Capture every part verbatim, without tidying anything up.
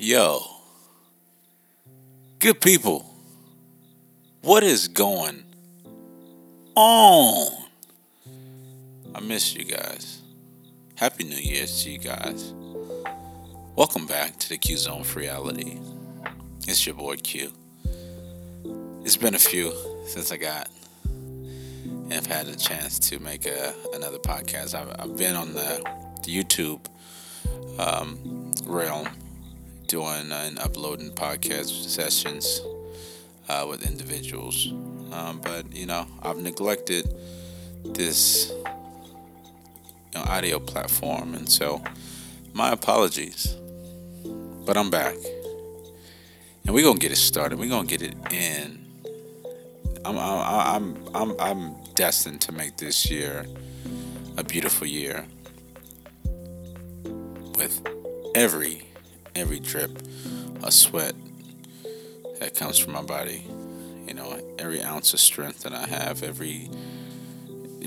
Yo, good people, what is going on? I miss you guys. Happy New Year's to you guys. Welcome back to the Q-Zone of Reality. It's your boy Q. It's been a few since I got and I've had a chance to make a, another podcast. I've, I've been on the, the YouTube um, realm, doing and uploading podcast sessions uh, with individuals. Um, but, you know, I've neglected this you know, audio platform. And so my apologies, but I'm back and we're going to get it started. We're going to get it in. I'm, I'm, I'm, I'm, I'm destined to make this year a beautiful year with every every drip of sweat that comes from my body, you know, every ounce of strength that I have, every,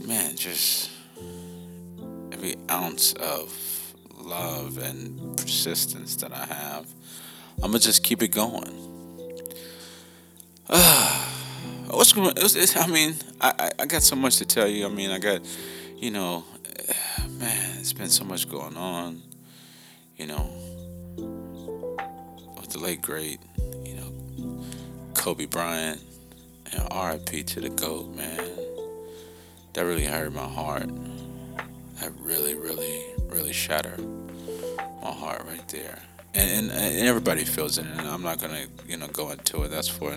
man, just every ounce of love and persistence that I have. I'm gonna just keep it going. Uh, what's going I mean, I, I got so much to tell you. I mean, I got, you know, man, it's been so much going on, you know, the late great, you know, Kobe Bryant, and R I P to the GOAT, man. That really hurt my heart. That really, really, really shattered my heart right there. And, and, and everybody feels it, and I'm not gonna, you know, go into it. That's for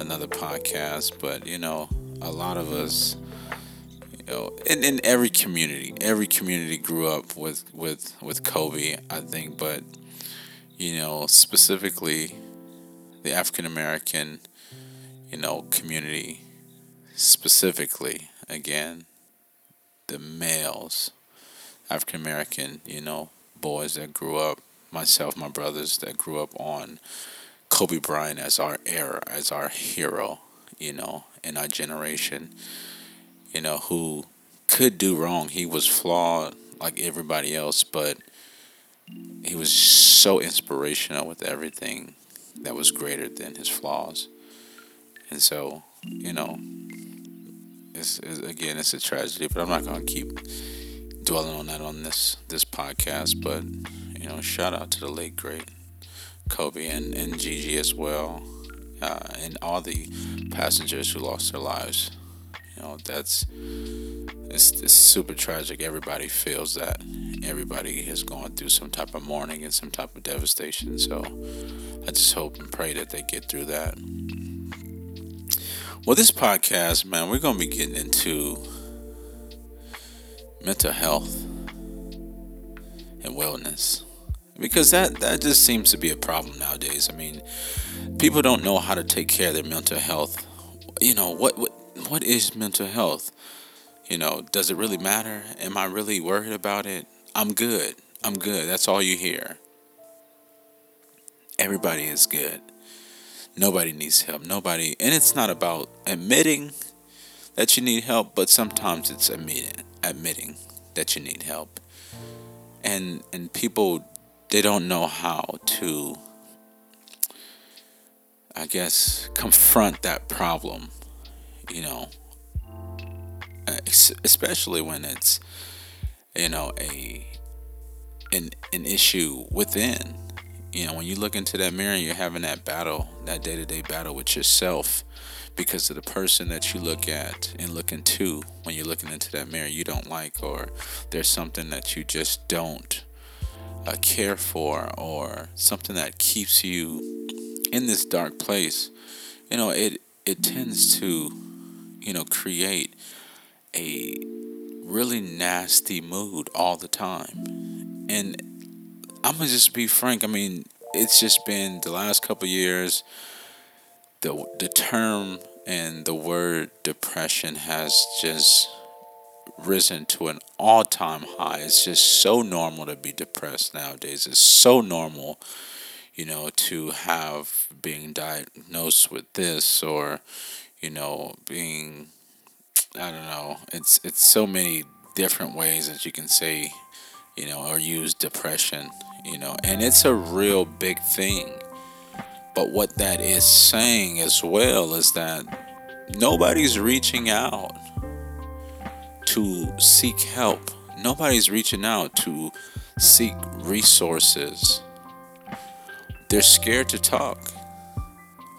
another podcast. But you know, a lot of us, you know, in, in every community, every community grew up with with with Kobe, I think, but. You know, specifically the African American, you know, community, specifically, again, the males, African American, you know, boys that grew up, myself, my brothers that grew up on Kobe Bryant as our era, as our hero, you know, in our generation, you know, who could do wrong. He was flawed like everybody else, but he was so inspirational with everything that was greater than his flaws. And so, you know, it's, it's again, it's a tragedy, but I'm not going to keep dwelling on that on this, this podcast. But, you know, shout out to the late, great Kobe and, and Gigi as well, uh, and all the passengers who lost their lives. You know, that's, it's, it's super tragic. Everybody feels that. Everybody has gone through some type of mourning and some type of devastation. So I just hope and pray that they get through that. Well, this podcast, man, we're going to be getting into mental health and wellness, because that, that just seems to be a problem nowadays. I mean, people don't know how to take care of their mental health. You know, what, what, what is mental health? You know, does it really matter? Am I really worried about it? I'm good. I'm good. That's all you hear. Everybody is good. Nobody needs help. Nobody. And it's not about admitting that you need help, but sometimes it's admitting, admitting that you need help. And and people, they don't know how to, I guess, confront that problem, you know. Especially when it's, you know, a an an issue within. You know, when you look into that mirror, you're having that battle, that day-to-day battle with yourself, because of the person that you look at and look into when you're looking into that mirror you don't like, or there's something that you just don't uh, care for, or something that keeps you in this dark place. You know, it it tends to, you know, create a really nasty mood all the time. And I'm gonna just be frank. I mean, it's just been the last couple of years, the the term and the word depression has just risen to an all-time high. It's just so normal to be depressed nowadays. It's so normal, you know, to have being diagnosed with this, or, you know, being, I don't know. It's it's so many different ways that you can say you know, or use depression, you know, and it's a real big thing. But what that is saying as well is that nobody's reaching out to seek help. Nobody's reaching out to seek resources. They're scared to talk.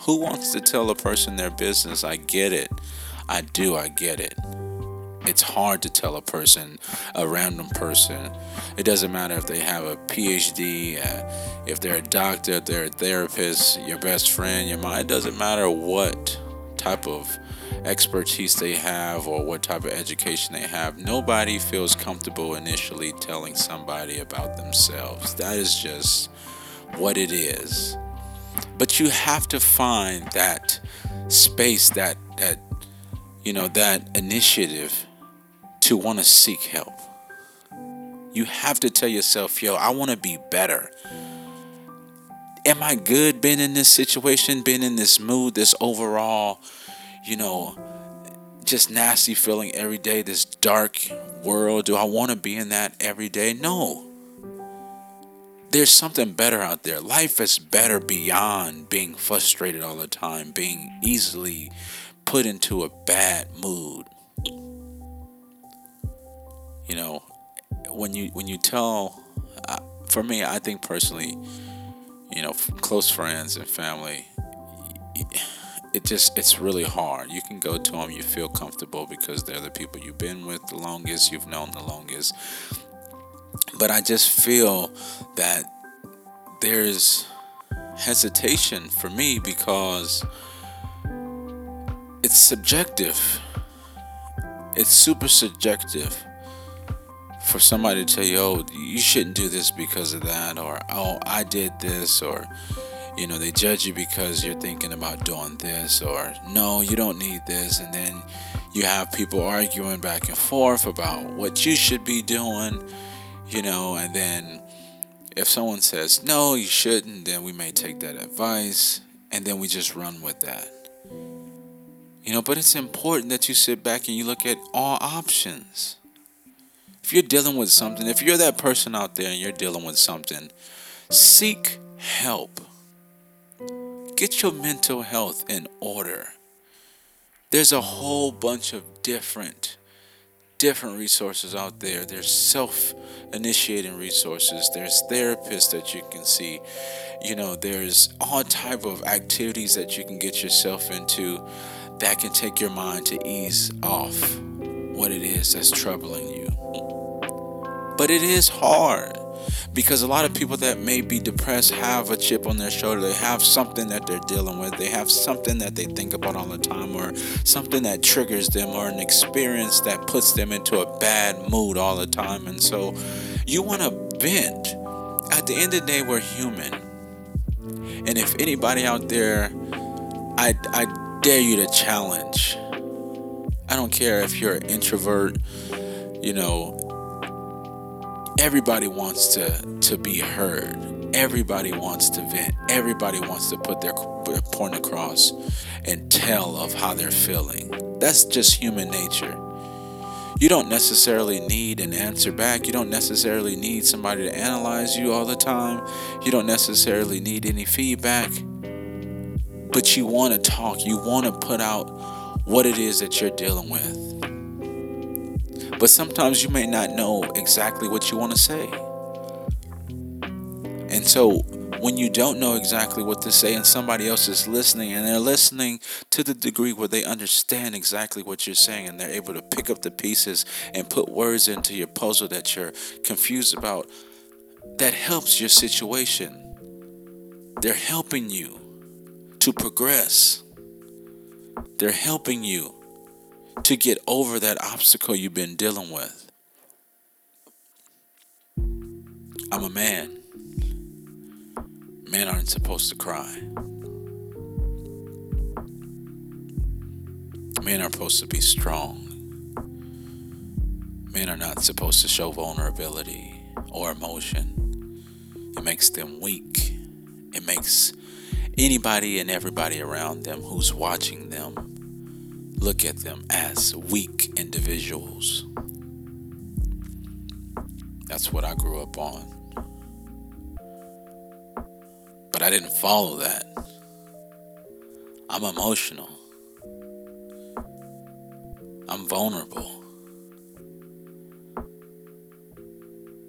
Who wants to tell a person their business? I get it. I do. I get it. It's hard to tell a person, a random person. It doesn't matter if they have a P H D, uh, if they're a doctor, if they're a therapist, your best friend, your mom. It doesn't matter what type of expertise they have or what type of education they have. Nobody feels comfortable initially telling somebody about themselves. That is just what it is. But you have to find that space, that that you know, that initiative to want to seek help. You have to tell yourself, yo, I want to be better. Am I good being in this situation, being in this mood, this overall, you know, just nasty feeling every day, this dark world? Do I want to be in that every day? No. There's something better out there. Life is better beyond being frustrated all the time, being easily put into a bad mood. You know, when you when you tell, uh, for me, I think personally, you know, close friends and family, it just it's really hard. You can go to them, you feel comfortable because they're the people you've been with the longest, you've known the longest. But I just feel that there's hesitation for me because it's subjective. It's super subjective for somebody to tell you, oh, you shouldn't do this because of that, or oh, I did this, or you know, they judge you because you're thinking about doing this, or no, you don't need this. And then you have people arguing back and forth about what you should be doing, you know. And then if someone says no, you shouldn't, then we may take that advice and then we just run with that. You know, but it's important that you sit back and you look at all options. If you're dealing with something, if you're that person out there and you're dealing with something, seek help. Get your mental health in order. There's a whole bunch of different, different resources out there. There's self-initiating resources. There's therapists that you can see. You know, there's all type of activities that you can get yourself into that can take your mind to ease off what it is that's troubling you. But it is hard because a lot of people that may be depressed have a chip on their shoulder. They have something that they're dealing with. They have something that they think about all the time, or something that triggers them, or an experience that puts them into a bad mood all the time. And so you want to vent. At the end of the day, we're human. And if anybody out there, I, I dare you to challenge. I don't care if you're an introvert, you know, everybody wants to, to be heard. Everybody wants to vent. Everybody wants to put their point across and tell of how they're feeling. That's just human nature. You don't necessarily need an answer back. You don't necessarily need somebody to analyze you all the time. You don't necessarily need any feedback. But you want to talk. You want to put out what it is that you're dealing with. But sometimes you may not know exactly what you want to say. And so when you don't know exactly what to say and somebody else is listening, and they're listening to the degree where they understand exactly what you're saying, and they're able to pick up the pieces and put words into your puzzle that you're confused about, that helps your situation. They're helping you to progress. They're helping you to get over that obstacle you've been dealing with. I'm a man. Men aren't supposed to cry. Men are supposed to be strong. Men are not supposed to show vulnerability or emotion. It makes them weak. It makes anybody and everybody around them who's watching them look at them as weak individuals. That's what I grew up on. But I didn't follow that. I'm emotional. I'm vulnerable.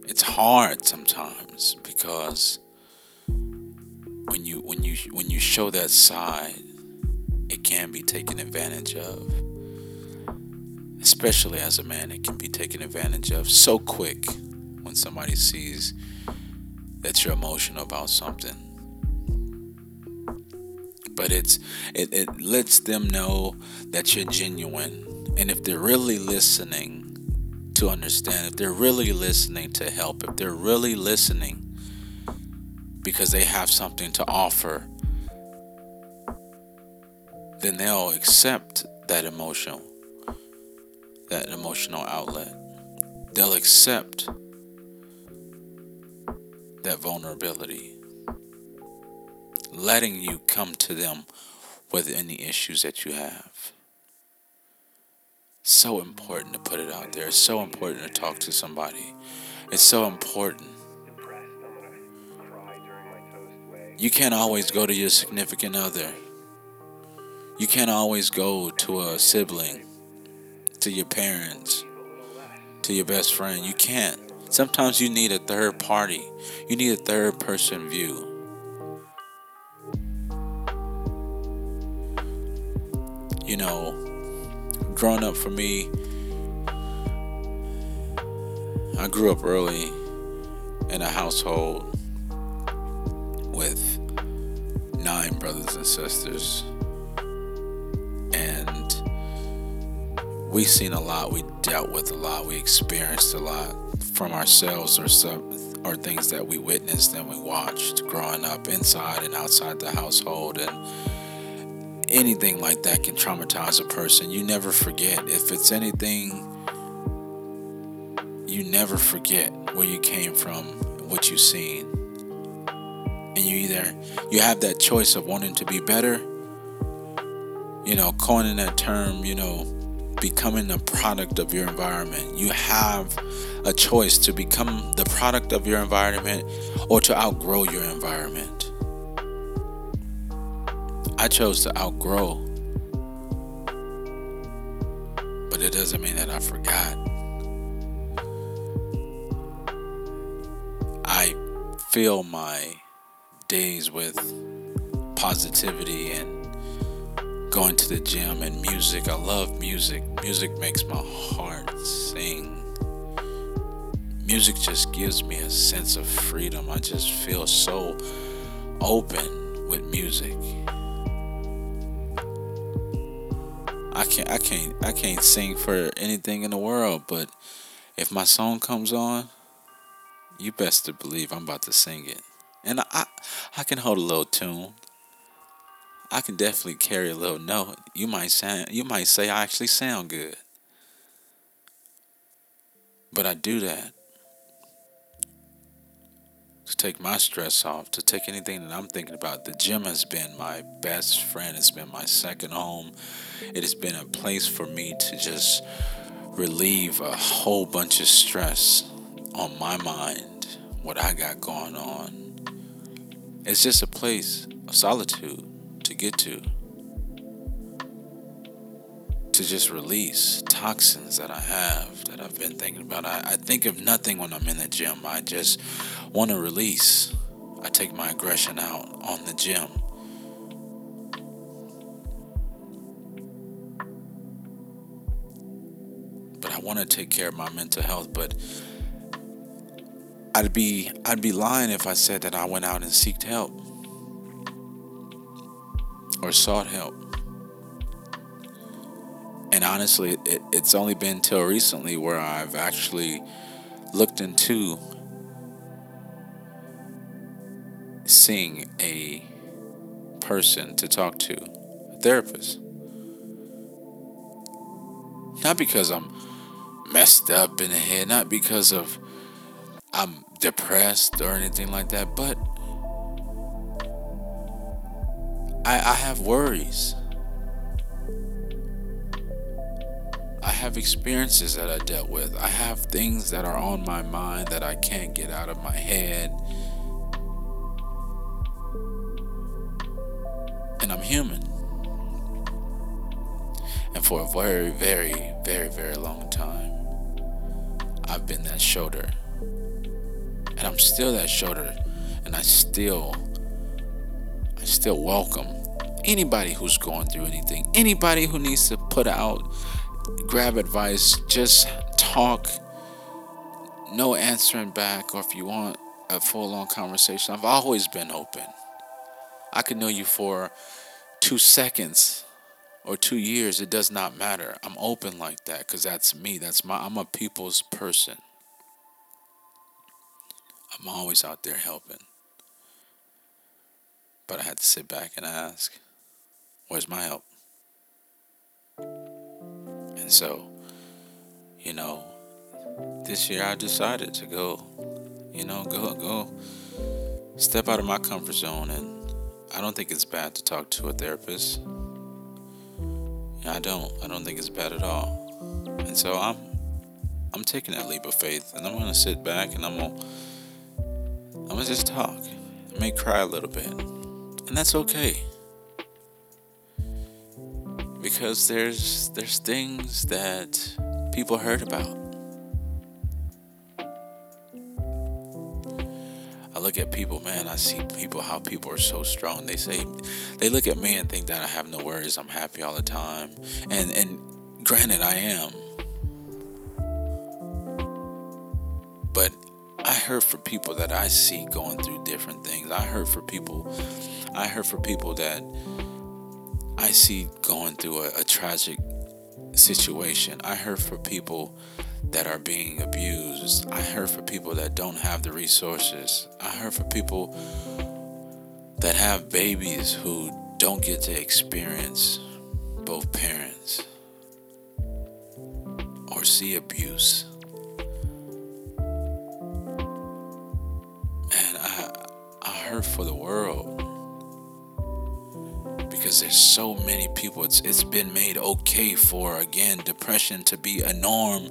It's hard sometimes because when you when you when you show that side, it can be taken advantage of. Especially as a man, it can be taken advantage of so quick when somebody sees that you're emotional about something. But it's it, it lets them know that you're genuine. And if they're really listening to understand, if they're really listening to help, if they're really listening because they have something to offer, then they'll accept that emotional, that emotional outlet. They'll accept that vulnerability. Letting you come to them with any issues that you have. So important to put it out there. It's so important to talk to somebody. It's so important. You can't always go to your significant other. You can't always go to a sibling, to your parents, to your best friend. You can't. Sometimes you need a third party. You need a third person view. You know, growing up for me, I grew up early in a household with nine brothers and sisters, and we seen a lot, we dealt with a lot, we experienced a lot from ourselves or some or things that we witnessed and we watched growing up inside and outside the household. And anything like that can traumatize a person. You never forget. If it's anything, you never forget where you came from, what you've seen. And you either, you have that choice of wanting to be better, you know, coining that term, you know, becoming the product of your environment. You have a choice to become the product of your environment or to outgrow your environment. I chose to outgrow, but it doesn't mean that I forgot. I fill my days with positivity and going to the gym and music. I love music. Music makes my heart sing. Music just gives me a sense of freedom. I just feel so open with music. I can't, I can't, I can't sing for anything in the world, but if my song comes on, you best to believe I'm about to sing it. And I, I, I can hold a little tune. I can definitely carry a little note. You might sound, you might say I actually sound good, but I do that to take my stress off, to take anything that I'm thinking about. The gym has been my best friend. It's been my second home. It has been a place for me to just relieve a whole bunch of stress on my mind, what I got going on. It's just a place of solitude to get to, to just release toxins that I have, that I've been thinking about. I, I think of nothing when I'm in the gym. I just want to release. I take my aggression out on the gym. But I want to take care of my mental health, but I'd be I'd be lying if I said that I went out and seeked help or sought help. And honestly, it, it's only been till recently where I've actually looked into seeing a person to talk to, a therapist. Not because I'm messed up in the head, not because of I'm depressed or anything like that, but I, I have worries. I have experiences that I dealt with. I have things that are on my mind that I can't get out of my head. And I'm human. And for a very, very, very, very long time, I've been that shoulder. And I'm still that shoulder. And I still, I still welcome anybody who's going through anything. Anybody who needs to put out, grab advice, just talk. No answering back, or if you want a full-on conversation. I've always been open. I could know you for two seconds or two years. It does not matter. I'm open like that because that's me. That's my. I'm a people's person. I'm always out there helping. But I had to sit back and ask, where's my help? And so, you know, this year I decided to go, you know, go, go, step out of my comfort zone. And I don't think it's bad to talk to a therapist. I don't, I don't think it's bad at all. And so I'm, I'm taking that leap of faith, and I'm going to sit back and I'm going to, I'm going to just talk. I may cry a little bit. And that's okay. Because there's there's things that people heard about. I look at people, man, I see people, how people are so strong. They say, they look at me and think that I have no worries, I'm happy all the time. And and granted, I am. But I heard for people that I see going through different things. I heard for people, I heard for people that I see going through a, a tragic situation. I heard for people that are being abused. I heard for people that don't have the resources. I heard for people that have babies who don't get to experience both parents or see abuse. For the world, because there's so many people, it's it's been made okay for, again, depression to be a norm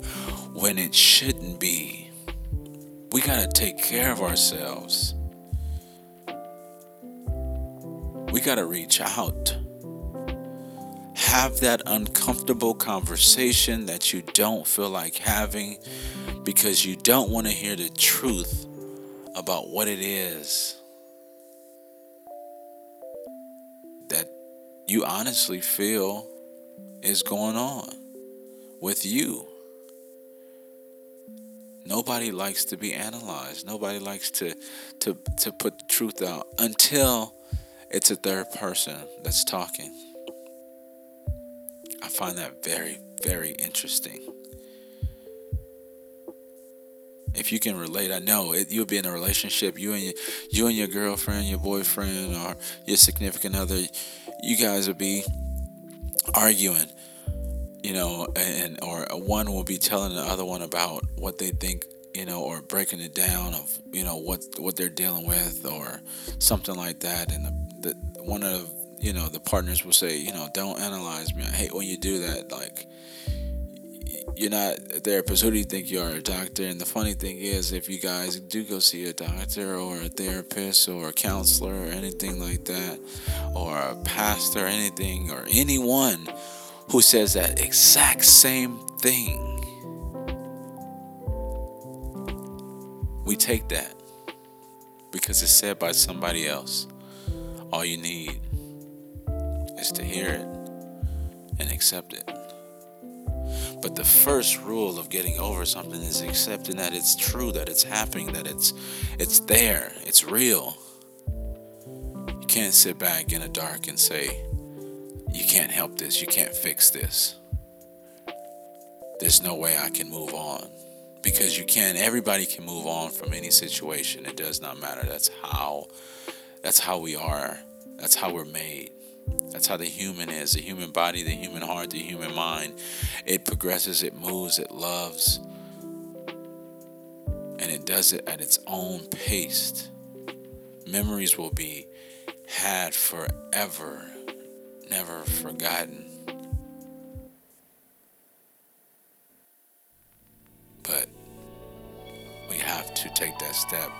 when it shouldn't be. We gotta take care of ourselves. We gotta reach out, have that uncomfortable conversation that you don't feel like having because you don't want to hear the truth about what it is that you honestly feel is going on with you. Nobody likes to be analyzed. Nobody likes to to to put the truth out until it's a third person that's talking. I find that very, very interesting. If you can relate, I know it, you'll be in a relationship, you and your, you and your girlfriend, your boyfriend, or your significant other. You guys will be arguing, you know, and or one will be telling the other one about what they think, you know, or breaking it down of, you know, what what they're dealing with or something like that. And the, the one of, you know, the partners will say, you know, don't analyze me. I hate when you do that. Like, you're not a therapist. Who do you think you are, a doctor? And the funny thing is, if you guys do go see a doctor or a therapist or a counselor or anything like that, or a pastor or anything, or anyone who says that exact same thing, we take that because it's said by somebody else. All you need is to hear it and accept it. But the first rule of getting over something is accepting that it's true, that it's happening, that it's it's there, it's real. You can't sit back in the dark and say, you can't help this, you can't fix this. There's no way I can move on. Because you can, everybody can move on from any situation. It does not matter. That's how, that's how we are. That's how we're made. That's how the human is, the human body, the human heart, the human mind. It progresses, it moves, it loves. And it does it at its own pace. Memories will be had forever, never forgotten. step.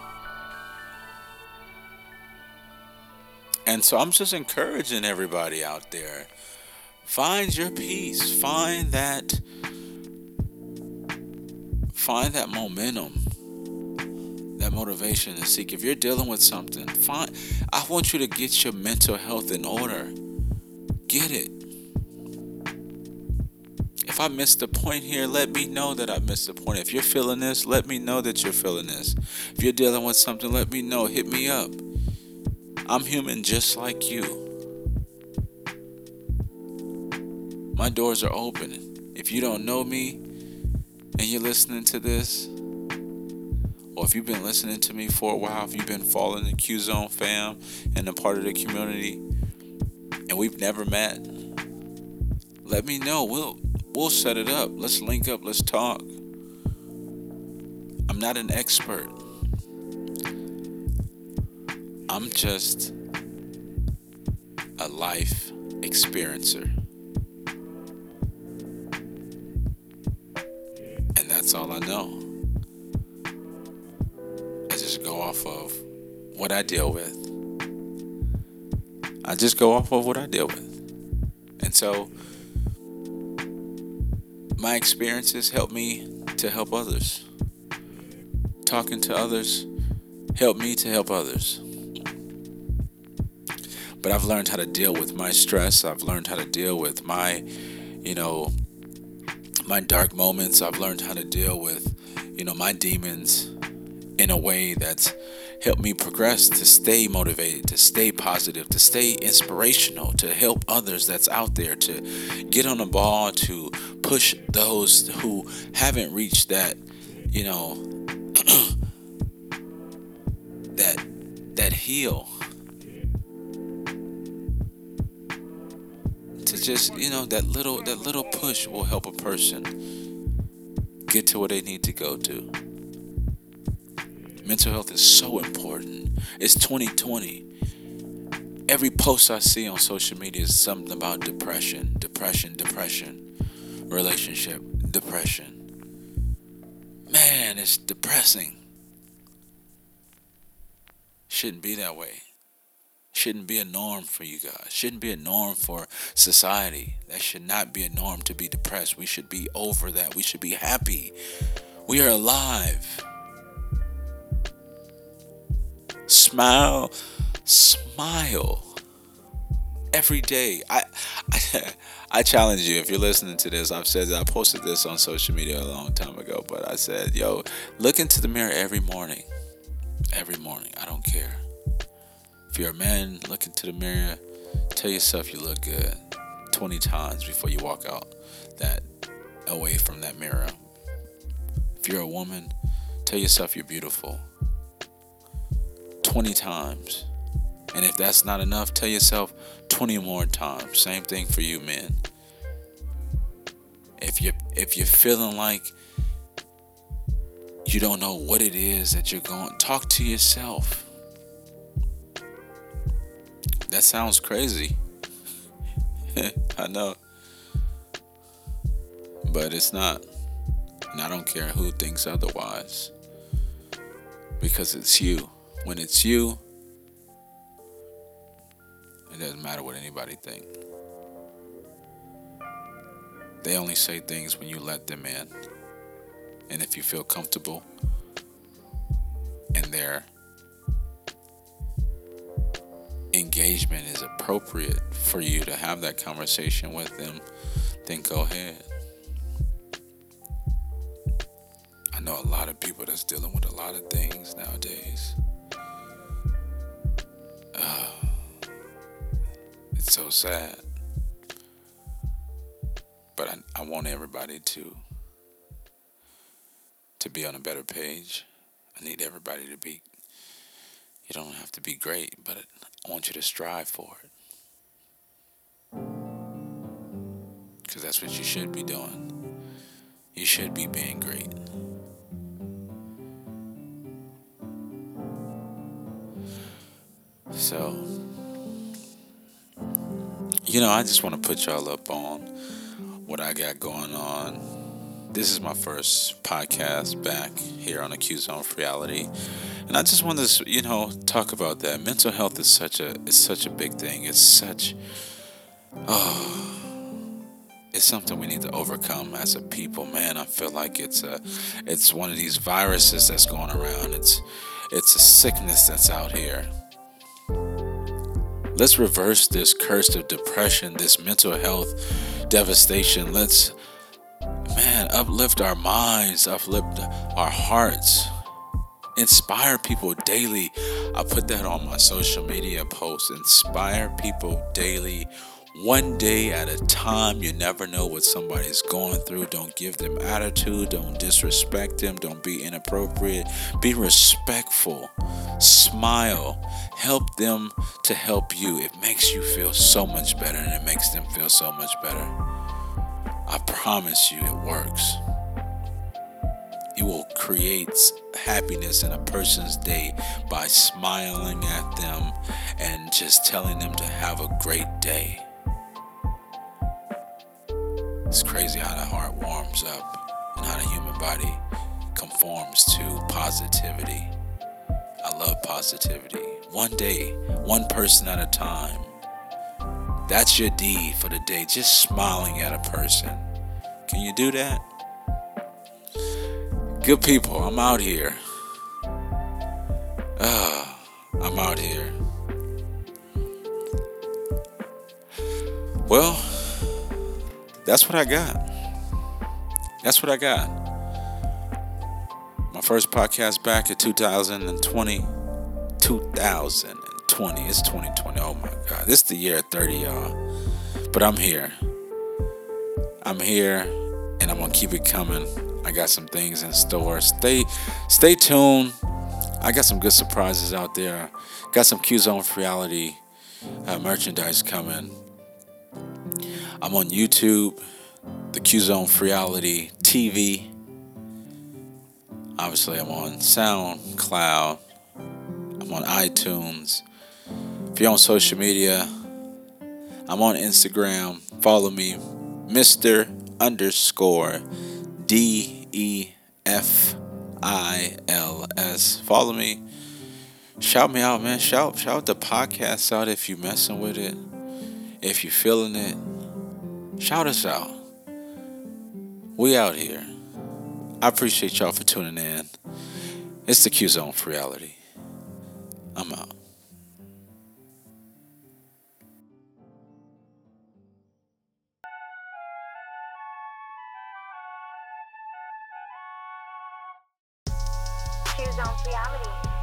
And so I'm just encouraging everybody out there, find your peace, find that, find that momentum, that motivation to seek. If you're dealing with something, find, I want you to get your mental health in order. Get it. If I missed the point here, let me know that I missed the point. If you're feeling this, let me know that you're feeling this. If you're dealing with something, let me know. Hit me up. I'm human just like you. My doors are open. If you don't know me and you're listening to this, or if you've been listening to me for a while, if you've been following the Q-Zone fam and a part of the community, and we've never met, let me know. We'll... We'll set it up. Let's link up. Let's talk. I'm not an expert. I'm just a life experiencer. And that's all I know. I just go off of what I deal with. I just go off of what I deal with. And so my experiences help me to help others. Talking to others helped me to help others. But I've learned how to deal with my stress. I've learned how to deal with my, you know, my dark moments. I've learned how to deal with, you know, my demons in a way that's helped me progress, to stay motivated, to stay positive, to stay inspirational, to help others that's out there, to get on the ball, to push those who haven't reached that, you know, that that heal, to just, you know, that little that little push will help a person get to where they need to go to. Mental health is so important. It's twenty twenty. Every post I see on social media is something about depression, depression, depression, relationship, depression. Man, it's depressing. Shouldn't be that way. Shouldn't be a norm for you guys. Shouldn't be a norm for society. That should not be a norm to be depressed. We should be over that. We should be happy. We are alive. Smile, smile every day. I, I I challenge you, if you're listening to this, I've said that, I posted this on social media a long time ago, but I said, yo, look into the mirror every morning. Every morning, I don't care. If you're a man, look into the mirror, tell yourself you look good twenty times before you walk out that away from that mirror. If you're a woman, tell yourself you're beautiful twenty times, and if that's not enough, tell yourself twenty more times. Same thing for you men. If you if you're feeling like you don't know what it is that you're going, talk to yourself. That sounds crazy. I know, but it's not, and I don't care who thinks otherwise, because it's you. When it's you, it doesn't matter what anybody think. They only say things when you let them in. And if you feel comfortable and their engagement is appropriate for you to have that conversation with them, then go ahead. I know a lot of people that's dealing with a lot of things nowadays. Uh, it's so sad, but I, I want everybody to to be on a better page. I need everybody to be, you don't have to be great, but I want you to strive for it, because that's what you should be doing. You should be being great. So, you know, I just want to put y'all up on what I got going on This is my first podcast back here on Accuzone of Reality, and I just want to, you know, talk about that. Mental health is such a, it's such a big thing. It's such, oh, it's something we need to overcome as a people, man. I feel like it's a, it's one of these viruses that's going around. It's, it's a sickness that's out here. Let's reverse this curse of depression, this mental health devastation. Let's Man, uplift our minds, uplift our hearts, inspire people daily. I put that on my social media posts. Inspire people daily, one day at a time. You never know what somebody's going through. Don't give them attitude. Don't disrespect them. Don't be inappropriate. Be respectful. Smile. Help them to help you. It makes you feel so much better, and it makes them feel so much better. I promise you, it works. It will create happiness in a person's day by smiling at them and just telling them to have a great day. It's crazy how the heart warms up and how the human body conforms to positivity. I love positivity. One day, one person at a time. That's your deed for the day, just smiling at a person. Can you do that? Good people, I'm out here. Ah, I'm out here. Well, that's what I got. That's what I got. My first podcast back in two thousand twenty. two thousand. It's twenty twenty. Oh my God, this is the year thirty, y'all. But I'm here. I'm here, and I'm gonna keep it coming. I got some things in store. Stay, stay tuned. I got some good surprises out there. Got some Q-Zone of Reality uh, merchandise coming. I'm on YouTube, the Q-Zone of Reality T V. Obviously, I'm on SoundCloud. I'm on iTunes. If you're on social media, I'm on Instagram. Follow me, Mister underscore D E F I L S. Follow me. Shout me out, man. Shout shout the podcast out if you messing with it. If you feeling it, shout us out. We out here. I appreciate y'all for tuning in. It's the Q-Zone of Reality. I'm out. Q-Zone of Reality.